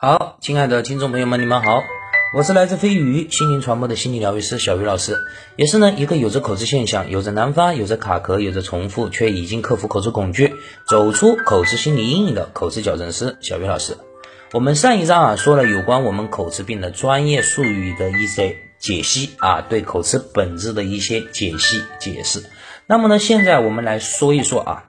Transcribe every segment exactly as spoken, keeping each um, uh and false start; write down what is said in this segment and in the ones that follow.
好，亲爱的听众朋友们，你们好，我是来自飞鱼心灵传播的心理疗愈师小鱼老师，也是呢一个有着口吃现象，有着难发，有着卡壳，有着重复，却已经克服口吃恐惧，走出口吃心理阴影的口吃矫正师小鱼老师。我们上一章啊说了有关我们口吃病的专业术语的一些解析啊，对口吃本质的一些解析解释。那么呢，现在我们来说一说啊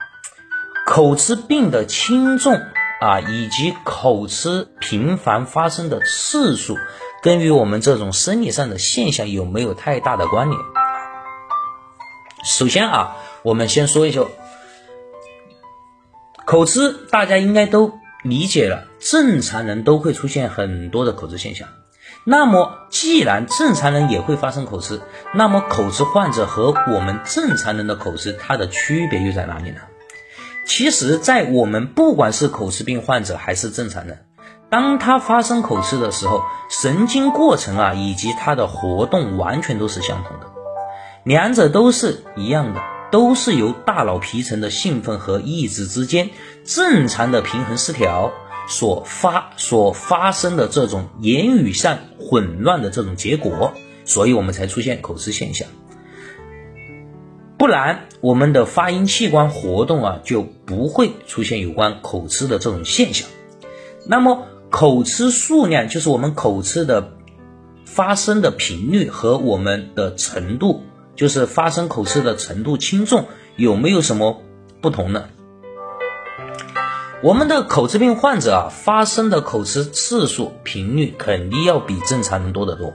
口吃病的轻重啊，以及口吃频繁发生的次数跟与我们这种生理上的现象有没有太大的关联。首先啊，我们先说一说口吃，大家应该都理解了，正常人都会出现很多的口吃现象。那么既然正常人也会发生口吃，那么口吃患者和我们正常人的口吃它的区别又在哪里呢？其实在我们不管是口吃病患者还是正常人，当他发生口吃的时候，神经过程啊以及他的活动完全都是相同的，两者都是一样的，都是由大脑皮层的兴奋和抑制之间正常的平衡失调所发所发生的这种言语上混乱的这种结果，所以我们才出现口吃现象。不然我们的发音器官活动啊就不会出现有关口吃的这种现象。那么口吃数量就是我们口吃的发生的频率和我们的程度，就是发生口吃的程度轻重有没有什么不同呢？我们的口吃病患者啊发生的口吃次数频率肯定要比正常人多得多，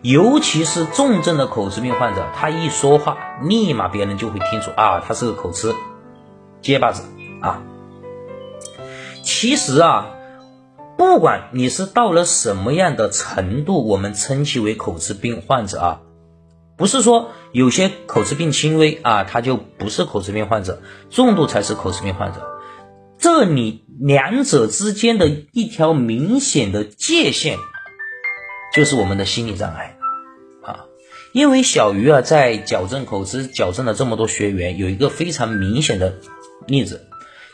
尤其是重症的口吃病患者，他一说话立马别人就会听出啊他是个口吃结巴子啊。其实啊不管你是到了什么样的程度，我们称其为口吃病患者啊，不是说有些口吃病轻微啊他就不是口吃病患者，重度才是口吃病患者。这里两者之间的一条明显的界限就是我们的心理障碍啊。因为小鱼啊在矫正口吃矫正了这么多学员，有一个非常明显的例子，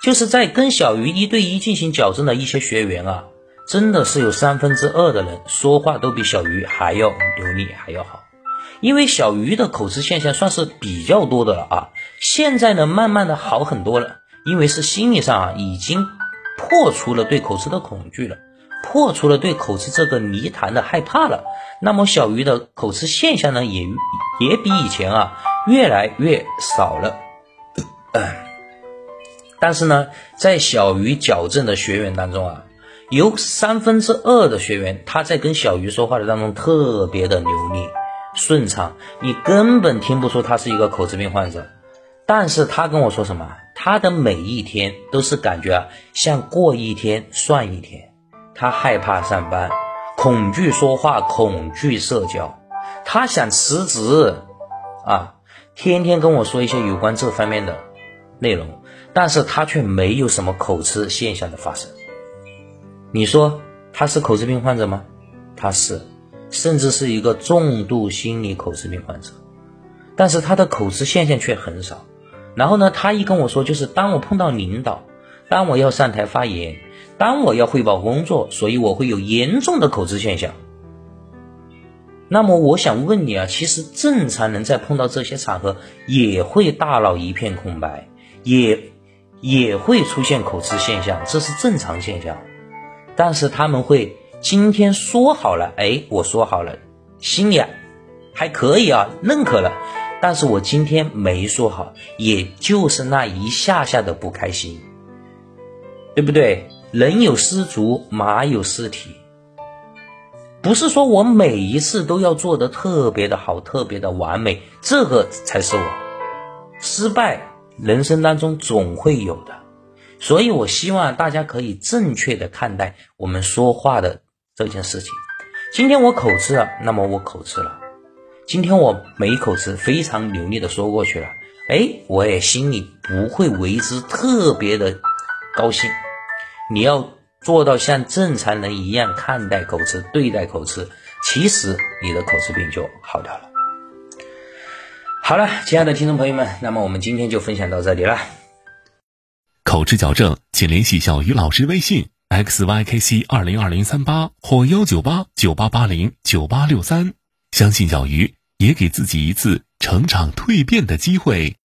就是在跟小鱼一对一进行矫正的一些学员啊，真的是有三分之二的人说话都比小鱼还要流利还要好。因为小鱼的口吃现象算是比较多的了啊，现在呢慢慢的好很多了，因为是心理上啊已经破除了对口吃的恐惧了，破除了对口吃这个泥潭的害怕了，那么小鱼的口吃现象呢也也比以前啊越来越少了。但是呢在小鱼矫正的学员当中啊，有三分之二的学员他在跟小鱼说话的当中特别的流利顺畅，你根本听不出他是一个口吃病患者。但是他跟我说什么，他的每一天都是感觉啊像过一天算一天，他害怕上班，恐惧说话，恐惧社交，他想辞职啊，天天跟我说一些有关这方面的内容，但是他却没有什么口吃现象的发生。你说他是口吃病患者吗？他是，甚至是一个重度心理口吃病患者，但是他的口吃现象却很少。然后呢他一跟我说，就是当我碰到领导，当我要上台发言，当我要汇报工作，所以我会有严重的口吃现象。那么我想问你啊，其实正常人在碰到这些场合也会大脑一片空白，也也会出现口吃现象，这是正常现象。但是他们会今天说好了，哎我说好了，心里啊还可以啊认可了，但是我今天没说好，也就是那一下下的不开心，对不对？人有失足，马有失蹄，不是说我每一次都要做得特别的好，特别的完美，这个才是我。失败人生当中总会有的，所以我希望大家可以正确的看待我们说话的这件事情。今天我口吃了，那么我口吃了，今天我没口吃，非常流利的说过去了，哎，我也心里不会为之特别的高兴。你要做到像正常人一样看待口吃，对待口吃，其实你的口吃病就好掉了。好了，亲爱的听众朋友们，那么我们今天就分享到这里了。口吃矫正，请联系小鱼老师微信 X Y K C 二零二零 三八或一九八 九八八零 九八六三，相信小鱼也给自己一次成长蜕变的机会。